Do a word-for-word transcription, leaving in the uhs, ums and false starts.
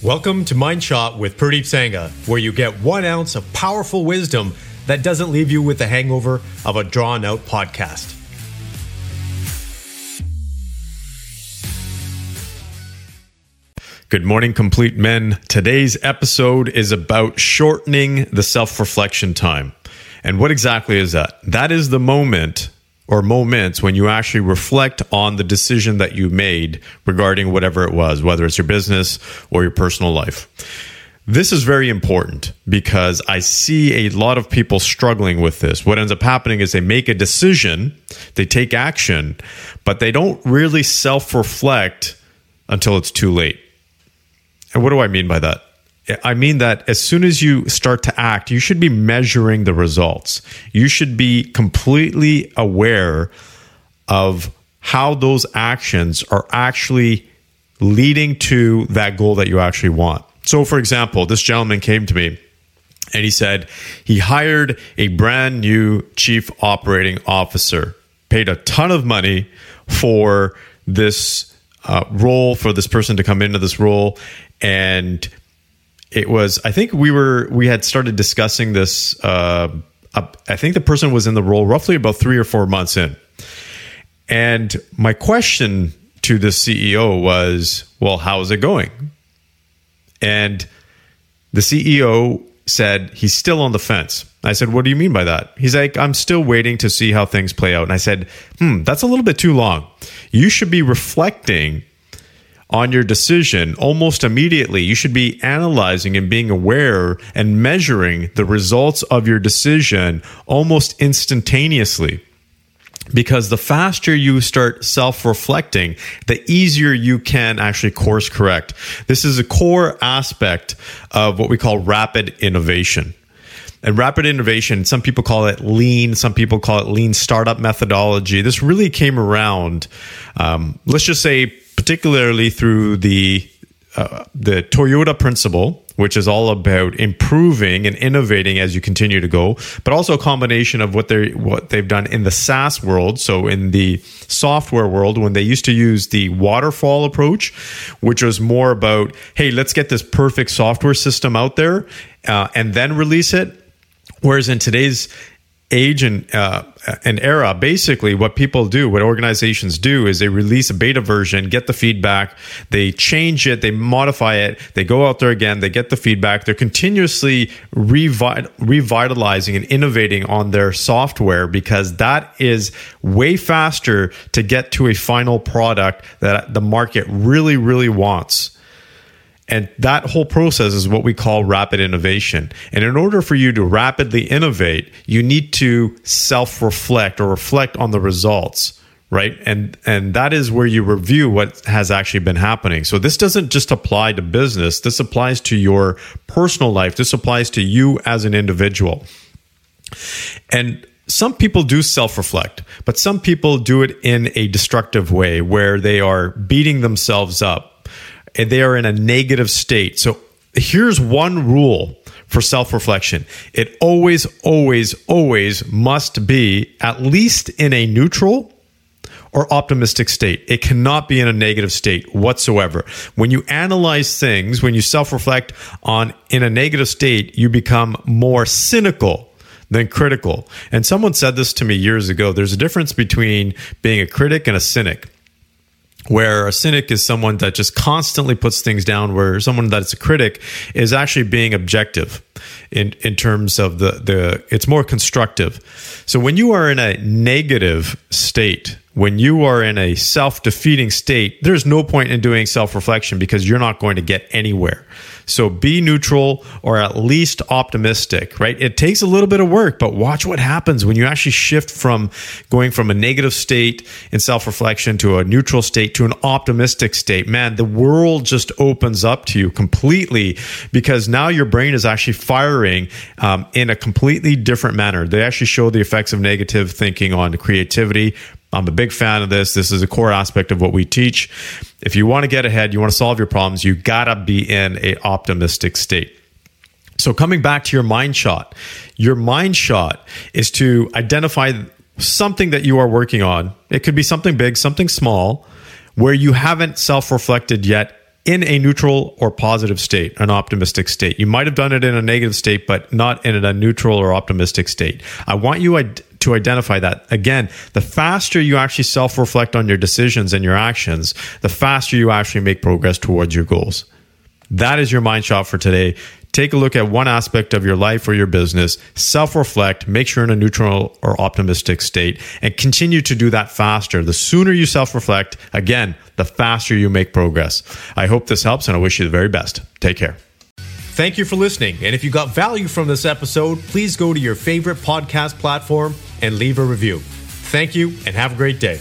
Welcome to Mindshot with Pradeep Sangha, where you get one ounce of powerful wisdom that doesn't leave you with the hangover of a drawn-out podcast. Good morning, Complete Men. Today's episode is about shortening the self-reflection time. And what exactly is that? That is the moment or moments when you actually reflect on the decision that you made regarding whatever it was, whether it's your business or your personal life. This is very important because I see a lot of people struggling with this. What ends up happening is they make a decision, they take action, but they don't really self-reflect until it's too late. And what do I mean by that? I mean that as soon as you start to act, you should be measuring the results. You should be completely aware of how those actions are actually leading to that goal that you actually want. So, for example, this gentleman came to me and he said he hired a brand new chief operating officer, paid a ton of money for this uh, role, for this person to come into this role, and it was, I think we were, we had started discussing this. Uh, I think the person was in the role roughly about three or four months in. And my question to the C E O was, well, how's it going? And the C E O said, he's still on the fence. I said, what do you mean by that? He's like, I'm still waiting to see how things play out. And I said, hmm, that's a little bit too long. You should be reflecting on your decision almost immediately. You should be analyzing and being aware and measuring the results of your decision almost instantaneously. Because the faster you start self-reflecting, the easier you can actually course correct. This is a core aspect of what we call rapid innovation. And rapid innovation, some people call it lean, some people call it lean startup methodology. This really came around, um, let's just say, particularly through the uh, the Toyota principle, which is all about improving and innovating as you continue to go, but also a combination of what they what they've done in the SaaS world. So in the software world, when they used to use the waterfall approach, which was more about, hey, let's get this perfect software system out there uh, and then release it. Whereas in today's age and uh, an era, basically what people do, what organizations do is they release a beta version, get the feedback, they change it, they modify it, they go out there again, they get the feedback, they're continuously revi- revitalizing and innovating on their software because that is way faster to get to a final product that the market really, really wants. And that whole process is what we call rapid innovation. And in order for you to rapidly innovate, you need to self-reflect or reflect on the results, right? And and that is where you review what has actually been happening. So this doesn't just apply to business. This applies to your personal life. This applies to you as an individual. And some people do self-reflect, but some people do it in a destructive way where they are beating themselves up. And they are in a negative state. So here's one rule for self-reflection. It always, always, always must be at least in a neutral or optimistic state. It cannot be in a negative state whatsoever. When you analyze things, when you self-reflect on in a negative state, you become more cynical than critical. And someone said this to me years ago. There's a difference between being a critic and a cynic. Where a cynic is someone that just constantly puts things down, where someone that's a critic is actually being objective in, in terms of the, the, it's more constructive. So when you are in a negative state, when you are in a self-defeating state, there's no point in doing self-reflection because you're not going to get anywhere. So be neutral or at least optimistic, right? It takes a little bit of work, but watch what happens when you actually shift from going from a negative state in self-reflection to a neutral state to an optimistic state. Man, the world just opens up to you completely because now your brain is actually firing um, in a completely different manner. They actually show the effects of negative thinking on creativity. I'm a big fan of this. This is a core aspect of what we teach. If you want to get ahead, you want to solve your problems, you got to be in an optimistic state. So coming back to your mind shot, your mind shot is to identify something that you are working on. It could be something big, something small, where you haven't self-reflected yet in a neutral or positive state, an optimistic state. You might have done it in a negative state, but not in a neutral or optimistic state. I want you to identify that. Again, the faster you actually self-reflect on your decisions and your actions, the faster you actually make progress towards your goals. That is your mind shot for today. Take a look at one aspect of your life or your business, self-reflect, make sure in a neutral or optimistic state, and continue to do that faster. The sooner you self-reflect, again, the faster you make progress. I hope this helps, and I wish you the very best. Take care. Thank you for listening. And if you got value from this episode, please go to your favorite podcast platform and leave a review. Thank you, and have a great day.